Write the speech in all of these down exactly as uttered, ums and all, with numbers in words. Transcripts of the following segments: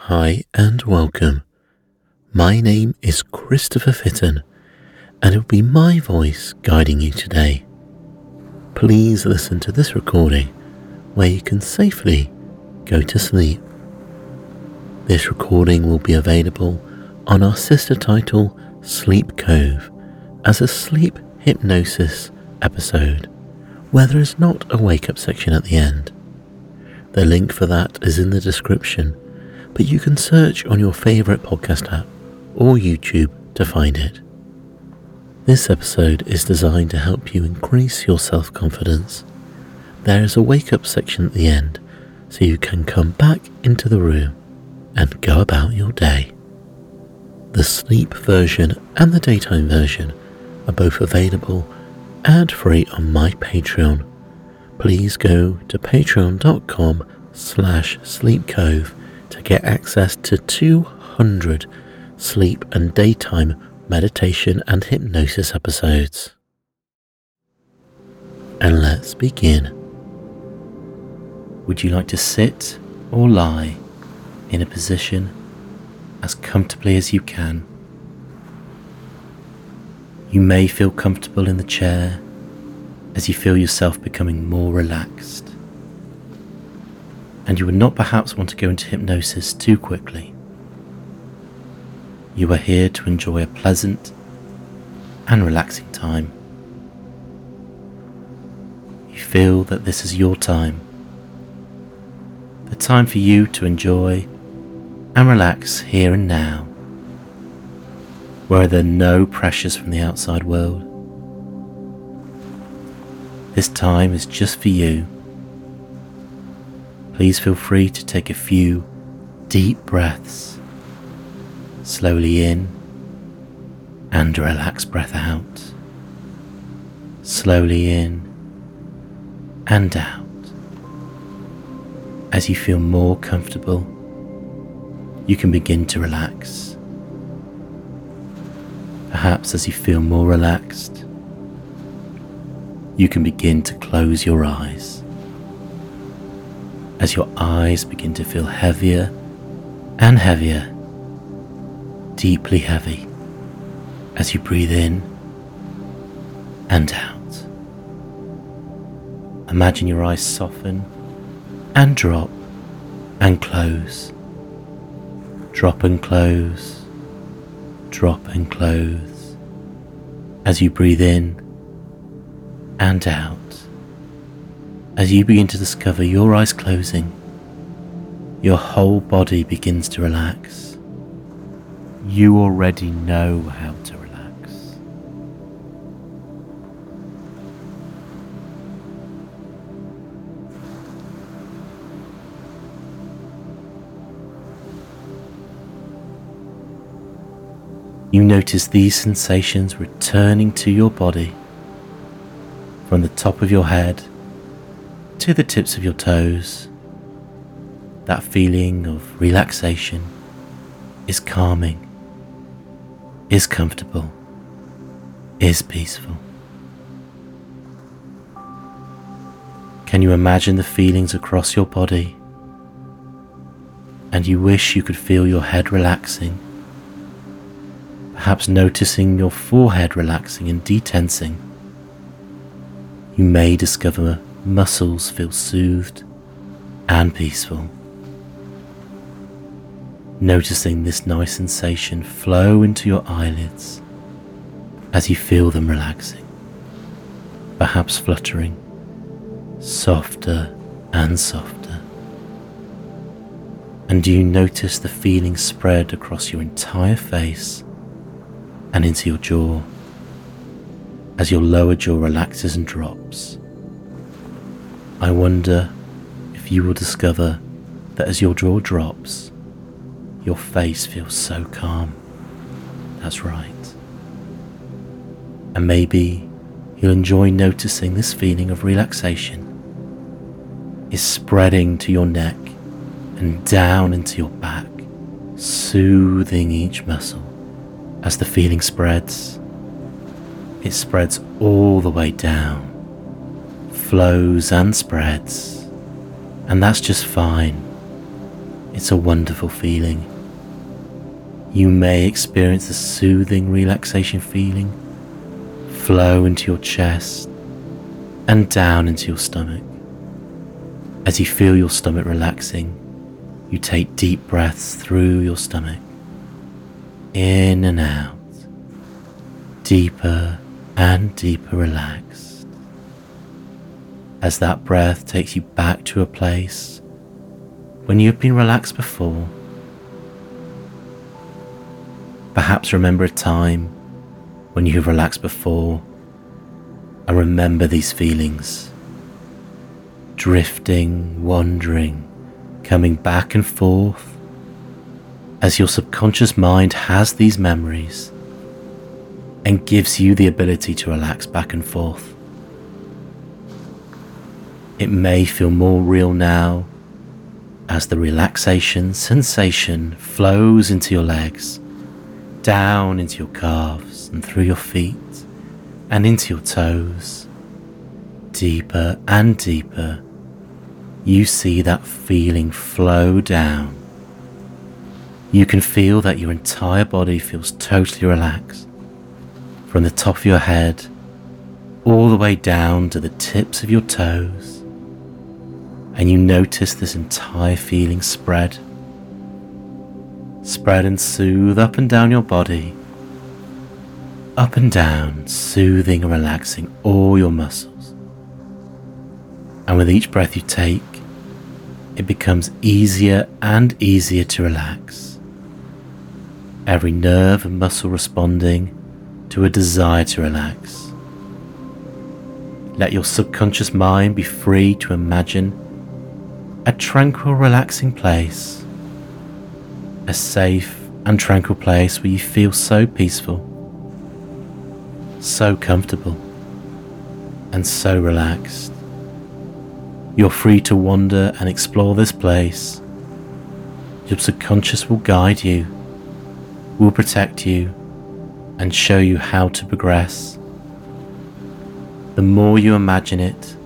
Hi and welcome. My name is Christopher Fitton, and it will be my voice guiding you today. Please listen to this recording where you can safely go to sleep. This recording will be available on our sister title Sleep Cove as a sleep hypnosis episode where there is not a wake-up section at the end. The link for that is in the description, but you can search on your favourite podcast app or YouTube to find it. This episode is designed to help you increase your self-confidence. There is a wake-up section at the end, so you can come back into the room and go about your day. The sleep version and the daytime version are both available ad-free on my Patreon. Please go to patreon.com slash sleepcove to get access to two hundred sleep and daytime meditation and hypnosis episodes. And let's begin. Would you like to sit or lie in a position as comfortably as you can? You may feel comfortable in the chair as you feel yourself becoming more relaxed, and you would not perhaps want to go into hypnosis too quickly. You are here to enjoy a pleasant and relaxing time. You feel that this is your time, the time for you to enjoy and relax here and now, where there are no pressures from the outside world. This time is just for you. Please feel free to take a few deep breaths, slowly in and a relaxed breath out, slowly in and out. As you feel more comfortable, you can begin to relax. Perhaps as you feel more relaxed, you can begin to close your eyes. As your eyes begin to feel heavier and heavier, deeply heavy, as you breathe in and out. Imagine your eyes soften and drop and close, drop and close, drop and close, as you breathe in and out. As you begin to discover your eyes closing, your whole body begins to relax. You already know how to relax. You notice these sensations returning to your body, from the top of your head to the tips of your toes. That feeling of relaxation is calming, is comfortable, is peaceful. Can you imagine the feelings across your body? And you wish you could feel your head relaxing, perhaps noticing your forehead relaxing and detensing. You may discover muscles feel soothed and peaceful. Noticing this nice sensation flow into your eyelids as you feel them relaxing, perhaps fluttering, softer and softer. And do you notice the feeling spread across your entire face and into your jaw as your lower jaw relaxes and drops? I wonder if you will discover that as your jaw drops, your face feels so calm. That's right. And maybe you'll enjoy noticing this feeling of relaxation is spreading to your neck and down into your back, soothing each muscle. As the feeling spreads, it spreads all the way down, flows and spreads, and that's just fine. It's a wonderful feeling. You may experience a soothing relaxation feeling flow into your chest and down into your stomach. As you feel your stomach relaxing, you take deep breaths through your stomach, in and out, deeper and deeper relaxed. As that breath takes you back to a place when you've been relaxed before. Perhaps remember a time when you've relaxed before, and remember these feelings. Drifting, wandering, coming back and forth, as your subconscious mind has these memories and gives you the ability to relax back and forth. It may feel more real now as the relaxation sensation flows into your legs, down into your calves and through your feet and into your toes. Deeper and deeper, you see that feeling flow down. You can feel that your entire body feels totally relaxed, from the top of your head all the way down to the tips of your toes, and you notice this entire feeling spread. Spread and soothe up and down your body, up and down, soothing and relaxing all your muscles. And with each breath you take, it becomes easier and easier to relax. Every nerve and muscle responding to a desire to relax. Let your subconscious mind be free to imagine a tranquil, relaxing place. A safe and tranquil place where you feel so peaceful, so comfortable, and so relaxed. You're free to wander and explore this place. Your subconscious will guide you, will protect you, and show you how to progress. The more you imagine it,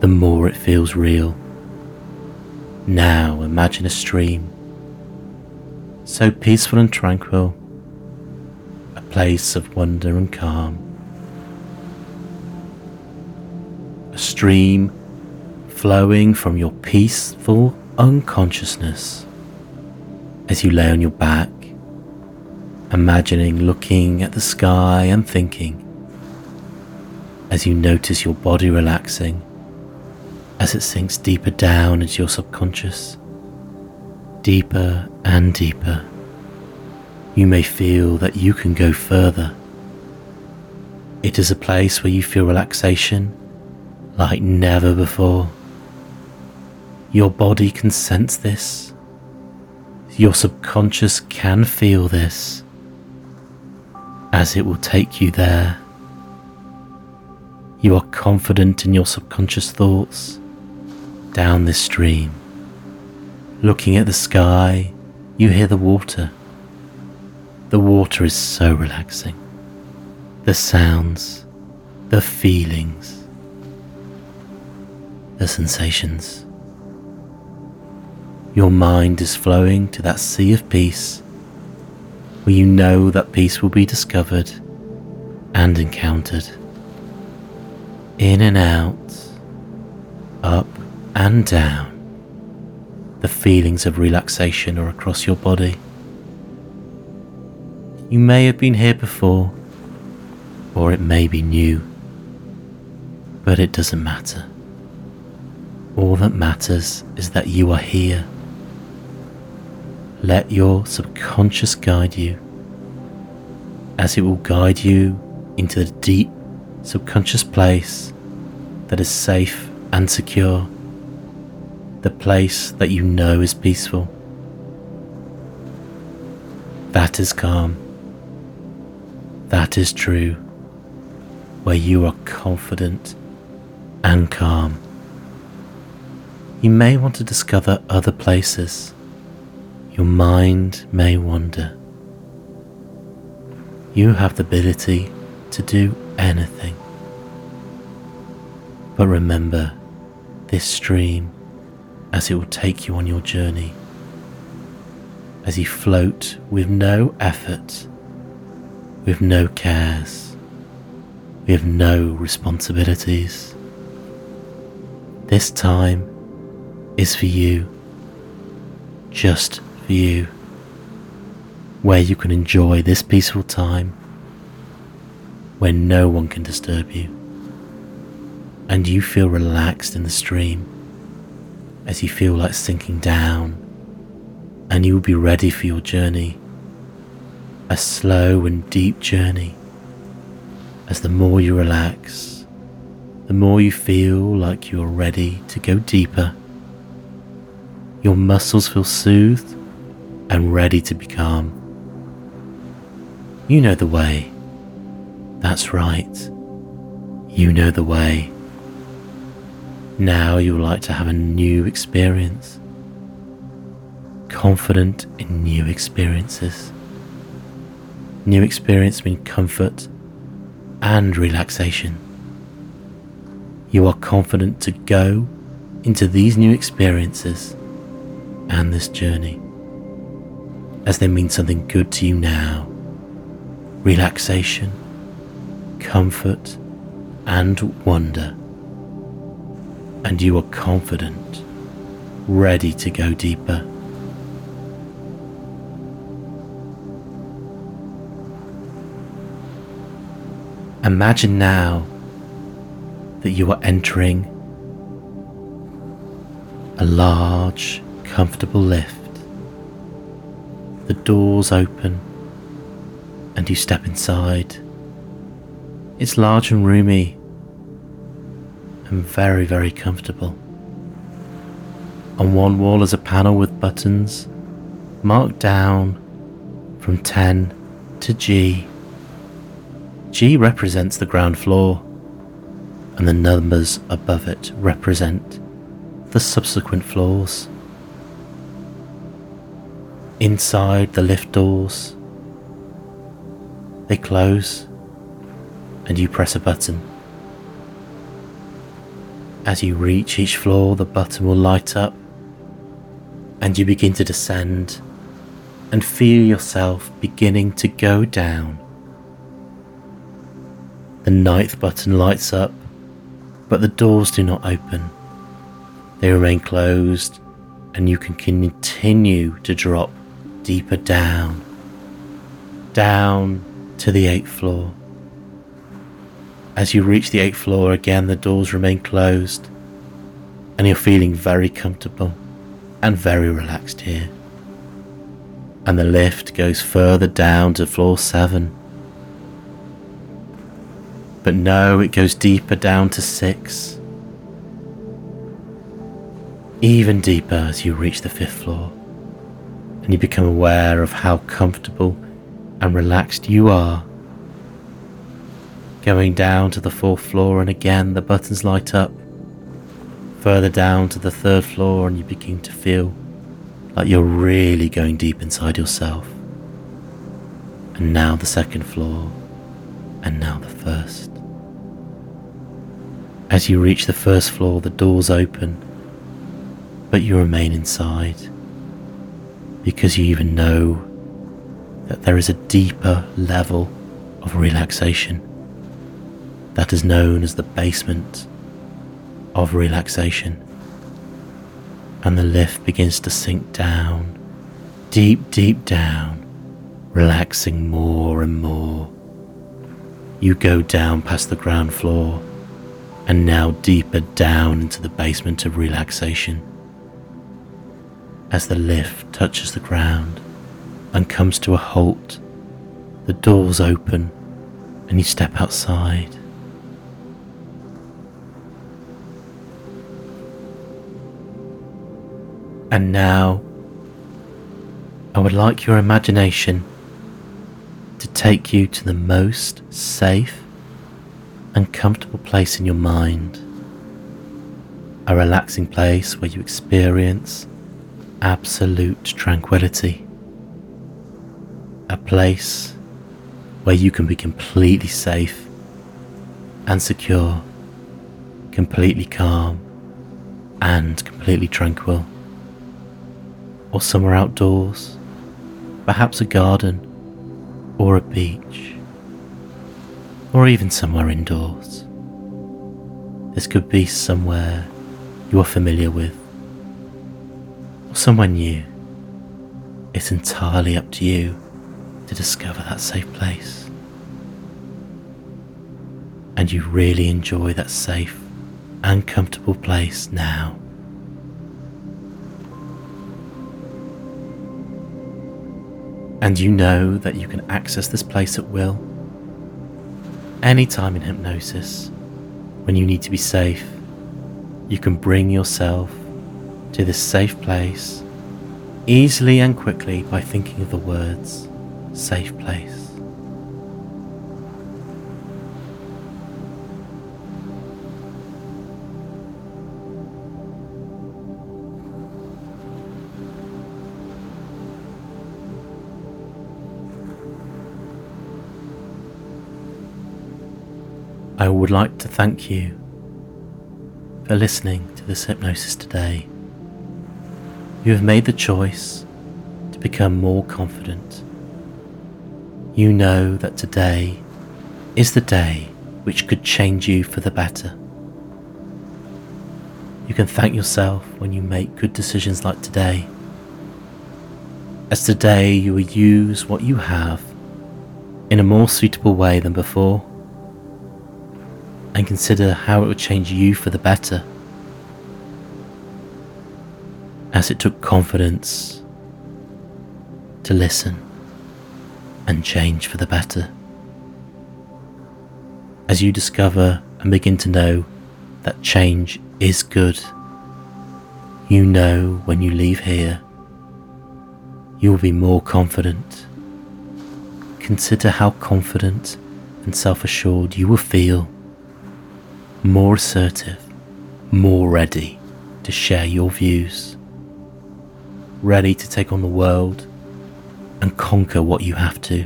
the more it feels real. Now imagine a stream. So peaceful and tranquil, a place of wonder and calm. A stream flowing from your peaceful unconsciousness. As you lay on your back, imagining looking at the sky and thinking, as you notice your body relaxing, as it sinks deeper down into your subconscious. Deeper and deeper, you may feel that you can go further. It is a place where you feel relaxation like never before. Your body can sense this. Your subconscious can feel this, as it will take you there. You are confident in your subconscious thoughts down this stream. Looking at the sky, you hear the water. The water is so relaxing. The sounds, the feelings, the sensations. Your mind is flowing to that sea of peace, where you know that peace will be discovered and encountered. In and out, up and down. The feelings of relaxation are across your body. You may have been here before, or it may be new, but it doesn't matter. All that matters is that you are here. Let your subconscious guide you, as it will guide you into the deep subconscious place that is safe and secure. The place that you know is peaceful, that is calm, that is true, where you are confident and calm. You may want to discover other places. Your mind may wander. You have the ability to do anything. But remember this stream, as it will take you on your journey as you float with no effort, with no cares, with no responsibilities. This time is for you, just for you, where you can enjoy this peaceful time, where no one can disturb you, and you feel relaxed in the stream as you feel like sinking down, and you will be ready for your journey, a slow and deep journey, as the more you relax, the more you feel like you are ready to go deeper. Your muscles feel soothed and ready to be calm. You know the way. That's right. You know the way. Now you would like to have a new experience. Confident in new experiences. New experience means comfort and relaxation. You are confident to go into these new experiences and this journey, as they mean something good to you now. Relaxation, comfort, and wonder. And you are confident, ready to go deeper. Imagine now that you are entering a large, comfortable lift. The doors open and you step inside. It's large and roomy and very, very comfortable. On one wall is a panel with buttons marked down from ten to G. G represents the ground floor, and the numbers above it represent the subsequent floors. Inside the lift doors, they close and you press a button. As you reach each floor, the button will light up and you begin to descend and feel yourself beginning to go down. The ninth button lights up, but the doors do not open. They remain closed and you can continue to drop deeper down, down to the eighth floor. As you reach the eighth floor again, the doors remain closed and you're feeling very comfortable and very relaxed here. And the lift goes further down to floor seven. But no, it goes deeper down to six. Even deeper as you reach the fifth floor, and you become aware of how comfortable and relaxed you are. Going down to the fourth floor, and again the buttons light up. Further down to the third floor, and you begin to feel like you're really going deep inside yourself. And now the second floor, and now the first. As you reach the first floor, the doors open, but you remain inside, because you even know that there is a deeper level of relaxation that is known as the basement of relaxation. And the lift begins to sink down, deep, deep down, relaxing more and more. You go down past the ground floor and now deeper down into the basement of relaxation. As the lift touches the ground and comes to a halt, the doors open and you step outside. And now, I would like your imagination to take you to the most safe and comfortable place in your mind. A relaxing place where you experience absolute tranquility. A place where you can be completely safe and secure, completely calm and completely tranquil. Or somewhere outdoors perhaps a garden or a beach, or even somewhere indoors. This could be somewhere you are familiar with, or somewhere new. It's entirely up to you to discover that safe place. And you really enjoy that safe and comfortable place now. And you know that you can access this place at will, anytime in hypnosis. When you need to be safe, you can bring yourself to this safe place easily and quickly by thinking of the words, safe place. I would like to thank you for listening to this hypnosis today. You have made the choice to become more confident. You know that today is the day which could change you for the better. You can thank yourself when you make good decisions like today, as today you will use what you have in a more suitable way than before, and consider how it would change you for the better, as it took confidence to listen and change for the better, as you discover and begin to know that change is good. You know when you leave here, you will be more confident. Consider how confident and self-assured you will feel, more assertive, more ready to share your views, ready to take on the world and conquer what you have to.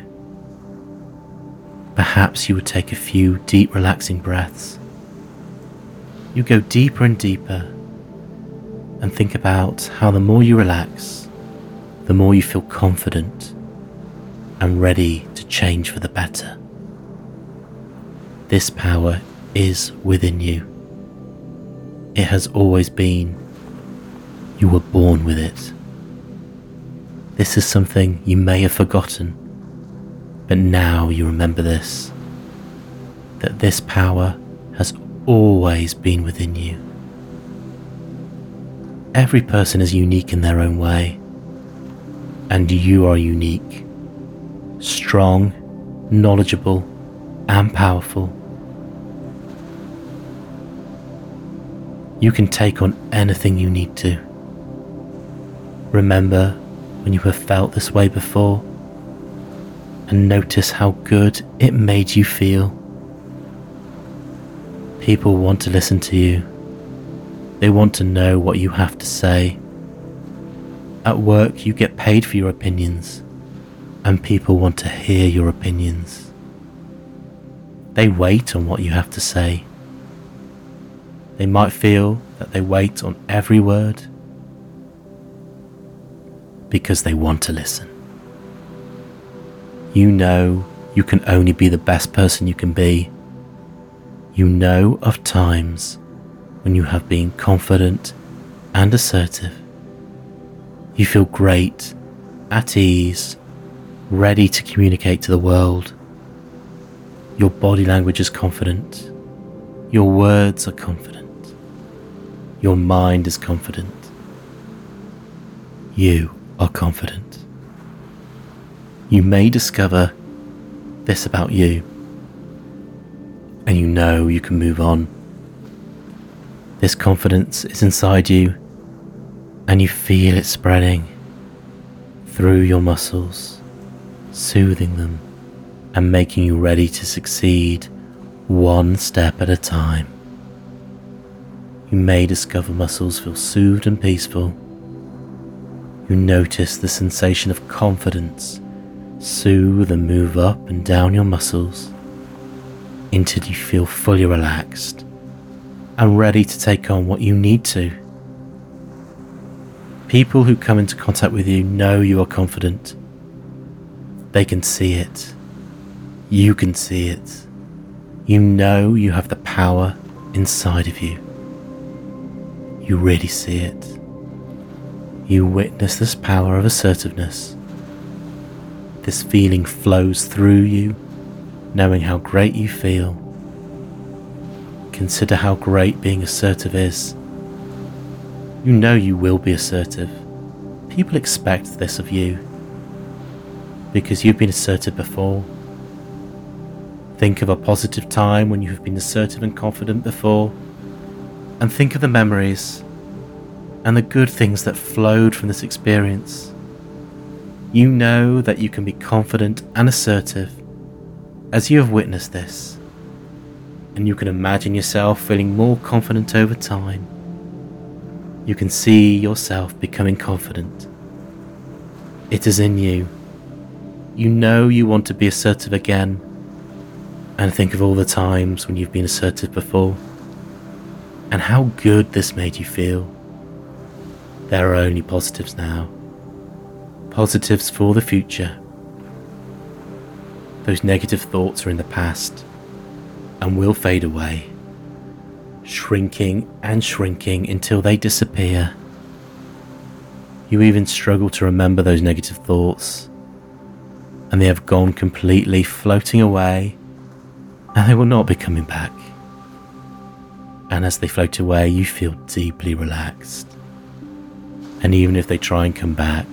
Perhaps you would take a few deep relaxing breaths. You go deeper and deeper, and think about how the more you relax, the more you feel confident and ready to change for the better. This power is within you. It has always been. You were born with it. This is something you may have forgotten, but now you remember this, that this power has always been within you. Every person is unique in their own way, and you are unique, strong, knowledgeable, and powerful. You can take on anything you need to. Remember when you have felt this way before, and notice how good it made you feel. People want to listen to you. They want to know what you have to say. At work, you get paid for your opinions, and people want to hear your opinions. They wait on what you have to say. They might feel that they wait on every word because they want to listen. You know you can only be the best person you can be. You know of times when you have been confident and assertive. You feel great, at ease, ready to communicate to the world. Your body language is confident. Your words are confident. Your mind is confident. You are confident. You may discover this about you, and you know you can move on. This confidence is inside you, and you feel it spreading through your muscles, soothing them and making you ready to succeed one step at a time. You may discover muscles feel soothed and peaceful. You notice the sensation of confidence soothe and move up and down your muscles until you feel fully relaxed and ready to take on what you need to. People who come into contact with you know you are confident They can see it. You can see it. You know you have the power inside of you. You really see it. You witness this power of assertiveness. This feeling flows through you, knowing how great you feel. Consider how great being assertive is. You know you will be assertive. People expect this of you, because you've been assertive before. Think of a positive time when you have been assertive and confident before, and think of the memories and the good things that flowed from this experience. You know that you can be confident and assertive as you have witnessed this, and you can imagine yourself feeling more confident over time. You can see yourself becoming confident. It is in you. You know you want to be assertive again, and think of all the times when you've been assertive before, and how good this made you feel. There are only positives now. Positives for the future. Those negative thoughts are in the past, and will fade away, shrinking and shrinking until they disappear. You even struggle to remember those negative thoughts, and they have gone completely, floating away, and they will not be coming back. And as they float away, you feel deeply relaxed. And even if they try and come back,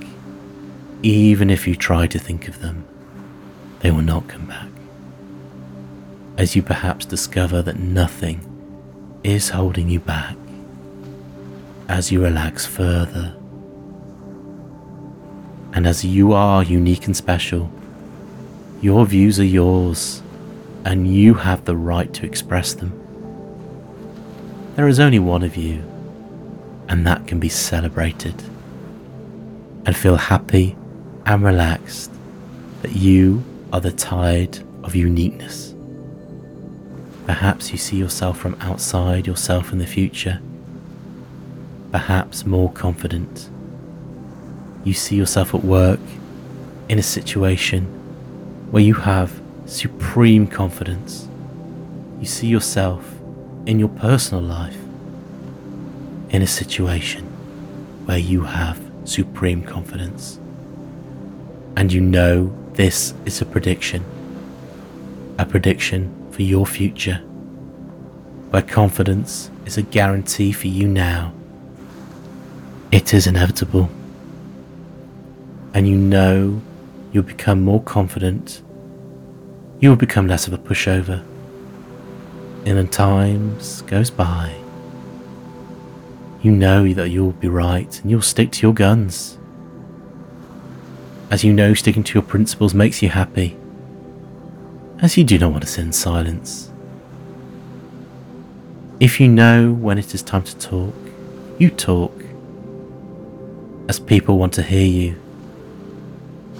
even if you try to think of them, they will not come back, as you perhaps discover that nothing is holding you back as you relax further. And as you are unique and special, your views are yours, and you have the right to express them. There is only one of you, and that can be celebrated. And feel happy and relaxed that you are the tide of uniqueness. Perhaps you see yourself from outside yourself in the future, perhaps more confident. You see yourself at work in a situation where you have supreme confidence. You see yourself in your personal life in a situation where you have supreme confidence. And you know this is a prediction, a prediction for your future, where confidence is a guarantee for you now. It is inevitable. And you know you'll become more confident. You will become less of a pushover. And as time goes by, you know that you'll be right and you'll stick to your guns. As you know, sticking to your principles makes you happy, as you do not want to sit in silence. If you know when it is time to talk, you talk, as people want to hear you.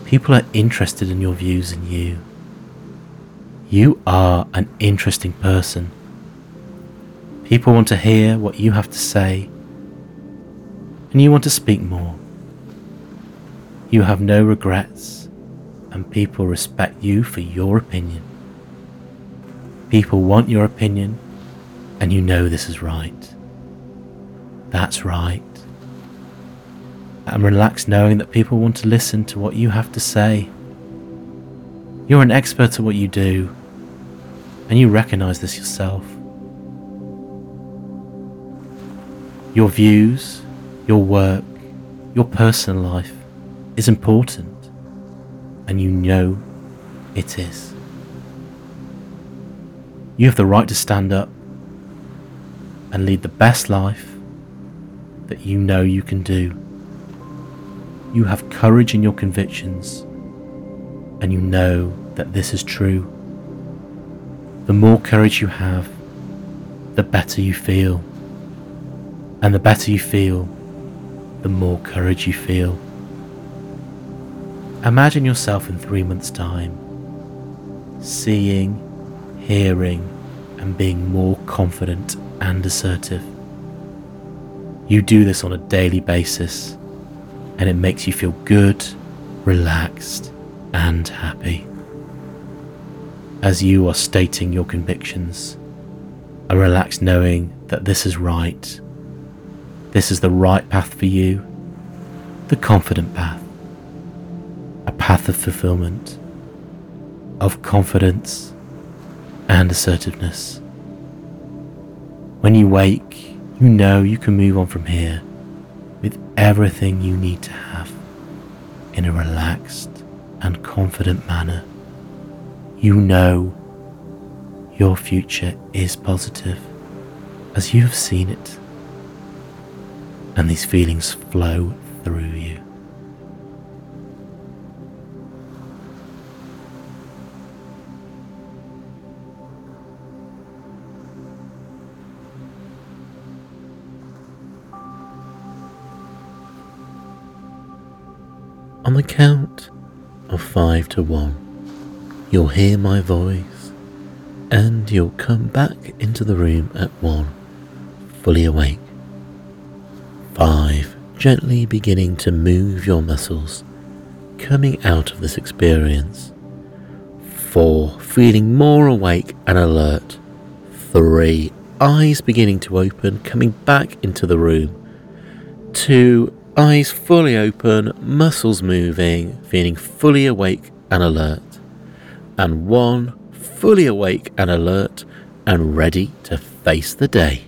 People are interested in your views and you. You are an interesting person. People want to hear what you have to say, and you want to speak more. You have no regrets, and people respect you for your opinion. People want your opinion, and you know this is right. That's right. And relax knowing that people want to listen to what you have to say. You're an expert at what you do, and you recognize this yourself. Your views, your work, your personal life is important, and you know it is. You have the right to stand up and lead the best life that you know you can do. You have courage in your convictions, and you know that this is true. The more courage you have, the better you feel. And the better you feel, the more courage you feel. Imagine yourself in three months' time, seeing, hearing, and being more confident and assertive. You do this on a daily basis, and it makes you feel good, relaxed, and happy. As you are stating your convictions, I relax knowing that this is right. This is the right path for you, the confident path, a path of fulfillment, of confidence and assertiveness. When you wake, you know you can move on from here with everything you need to have in a relaxed and confident manner. You know your future is positive as you have seen it, and these feelings flow through you. On the count of five to one, you'll hear my voice and you'll come back into the room at one, fully awake. Five, gently beginning to move your muscles, coming out of this experience. Four, feeling more awake and alert. Three, eyes beginning to open, coming back into the room. Two, eyes fully open, muscles moving, feeling fully awake and alert. And one, fully awake and alert and ready to face the day.